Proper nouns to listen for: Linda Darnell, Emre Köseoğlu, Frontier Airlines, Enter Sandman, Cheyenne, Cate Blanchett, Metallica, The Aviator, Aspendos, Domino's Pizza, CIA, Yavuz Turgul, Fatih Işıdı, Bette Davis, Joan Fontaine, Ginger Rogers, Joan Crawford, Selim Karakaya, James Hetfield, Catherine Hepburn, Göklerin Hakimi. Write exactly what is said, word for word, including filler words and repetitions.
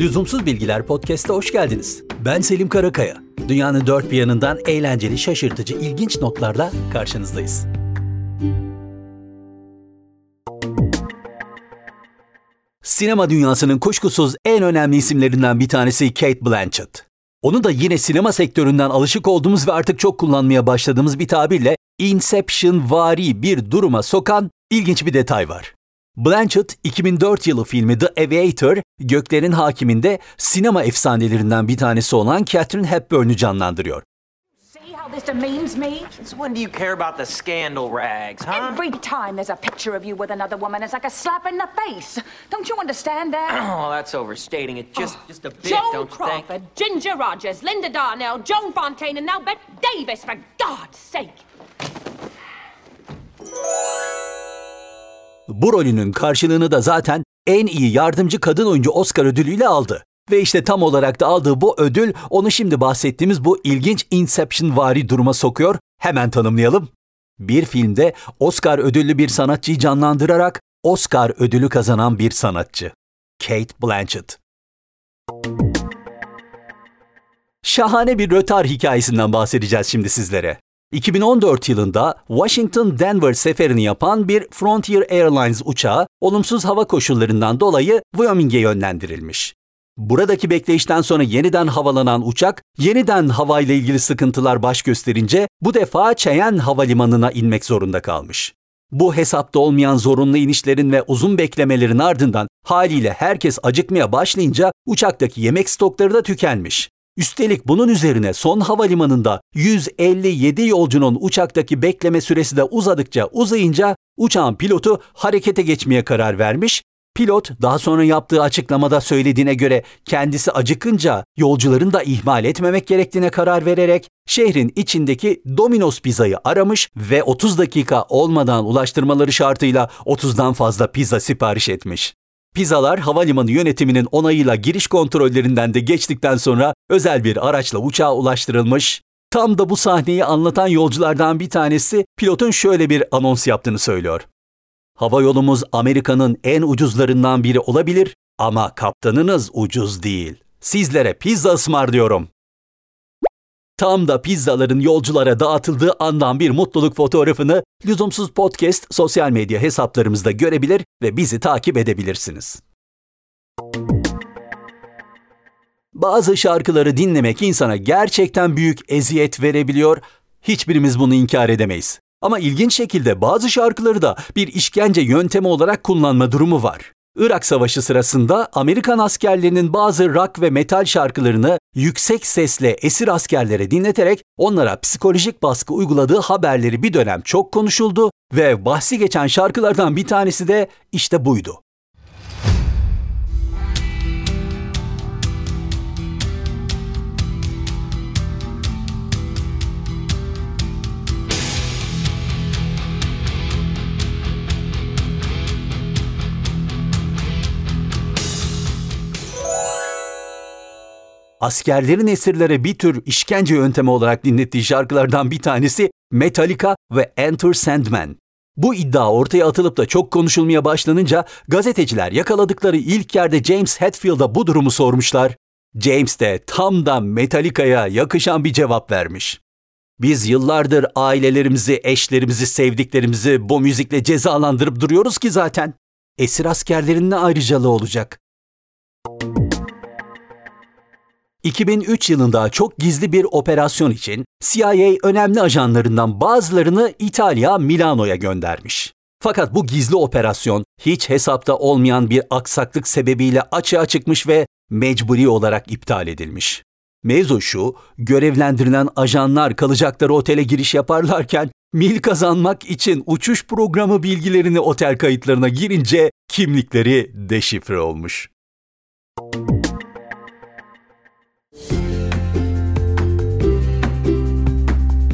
Lüzumsuz Bilgiler Podcast'a hoş geldiniz. Ben Selim Karakaya. Dünyanın dört bir yanından eğlenceli, şaşırtıcı, ilginç notlarla karşınızdayız. Sinema dünyasının kuşkusuz en önemli isimlerinden bir tanesi Cate Blanchett. Onu da yine sinema sektöründen alışık olduğumuz ve artık çok kullanmaya başladığımız bir tabirle Inception-vari bir duruma sokan ilginç bir detay var. Blanchett, iki bin dört yılı filmi The Aviator, Göklerin Hakimi'nde sinema efsanelerinden bir tanesi olan Catherine Hepburn'u canlandırıyor. This demeans me. Since when do you care about the scandal rags, huh? Every time there's a picture of you with another woman, it's like a slap in the face. Don't you understand that? Oh, that's overstating it just oh. just a bit, Joan don't Crawford, you think? Ginger Rogers, Linda Darnell, Joan Fontaine, and now Bette Davis, for God's sake. Bu rolünün karşılığını da zaten en iyi yardımcı kadın oyuncu Oscar ödülüyle aldı. Ve işte tam olarak da aldığı bu ödül onu şimdi bahsettiğimiz bu ilginç Inception-vari duruma sokuyor. Hemen tanımlayalım. Bir filmde Oscar ödüllü bir sanatçıyı canlandırarak Oscar ödülü kazanan bir sanatçı. Cate Blanchett. Şahane bir rötar hikayesinden bahsedeceğiz şimdi sizlere. iki bin on dört yılında Washington-Denver seferini yapan bir Frontier Airlines uçağı olumsuz hava koşullarından dolayı Wyoming'e yönlendirilmiş. Buradaki bekleyişten sonra yeniden havalanan uçak, yeniden havayla ilgili sıkıntılar baş gösterince bu defa Cheyenne havalimanına inmek zorunda kalmış. Bu hesapta olmayan zorunlu inişlerin ve uzun beklemelerin ardından haliyle herkes acıkmaya başlayınca uçaktaki yemek stokları da tükenmiş. Üstelik bunun üzerine son havalimanında yüz elli yedi yolcunun uçaktaki bekleme süresi de uzadıkça uzayınca uçağın pilotu harekete geçmeye karar vermiş. Pilot daha sonra yaptığı açıklamada söylediğine göre kendisi acıkınca yolcuların da ihmal etmemek gerektiğine karar vererek şehrin içindeki Domino's Pizza'yı aramış ve otuz dakika olmadan ulaştırmaları şartıyla otuzdan fazla pizza sipariş etmiş. Pizzalar havalimanı yönetiminin onayıyla giriş kontrollerinden de geçtikten sonra özel bir araçla uçağa ulaştırılmış. Tam da bu sahneyi anlatan yolculardan bir tanesi pilotun şöyle bir anons yaptığını söylüyor. Hava yolumuz Amerika'nın en ucuzlarından biri olabilir ama kaptanınız ucuz değil. Sizlere pizza ısmarlıyorum. Tam da pizzaların yolculara dağıtıldığı andan bir mutluluk fotoğrafını Lüzumsuz Podcast sosyal medya hesaplarımızda görebilir ve bizi takip edebilirsiniz. Bazı şarkıları dinlemek insana gerçekten büyük eziyet verebiliyor. Hiçbirimiz bunu inkar edemeyiz. Ama ilginç şekilde bazı şarkıları da bir işkence yöntemi olarak kullanma durumu var. Irak Savaşı sırasında Amerikan askerlerinin bazı rock ve metal şarkılarını yüksek sesle esir askerlere dinleterek onlara psikolojik baskı uyguladığı haberleri bir dönem çok konuşuldu ve bahsi geçen şarkılardan bir tanesi de işte buydu. Askerlerin esirlere bir tür işkence yöntemi olarak dinlettiği şarkılardan bir tanesi Metallica ve Enter Sandman. Bu iddia ortaya atılıp da çok konuşulmaya başlanınca gazeteciler yakaladıkları ilk yerde James Hetfield'a bu durumu sormuşlar. James de tam da Metallica'ya yakışan bir cevap vermiş. Biz yıllardır ailelerimizi, eşlerimizi, sevdiklerimizi bu müzikle cezalandırıp duruyoruz ki zaten. Esir askerlerinin ne ayrıcalığı olacak? iki bin üç yılında çok gizli bir operasyon için C I A önemli ajanlarından bazılarını İtalya, Milano'ya göndermiş. Fakat bu gizli operasyon hiç hesapta olmayan bir aksaklık sebebiyle açığa çıkmış ve mecburi olarak iptal edilmiş. Mevzu şu, görevlendirilen ajanlar kalacakları otele giriş yaparlarken mil kazanmak için uçuş programı bilgilerini otel kayıtlarına girince kimlikleri deşifre olmuş.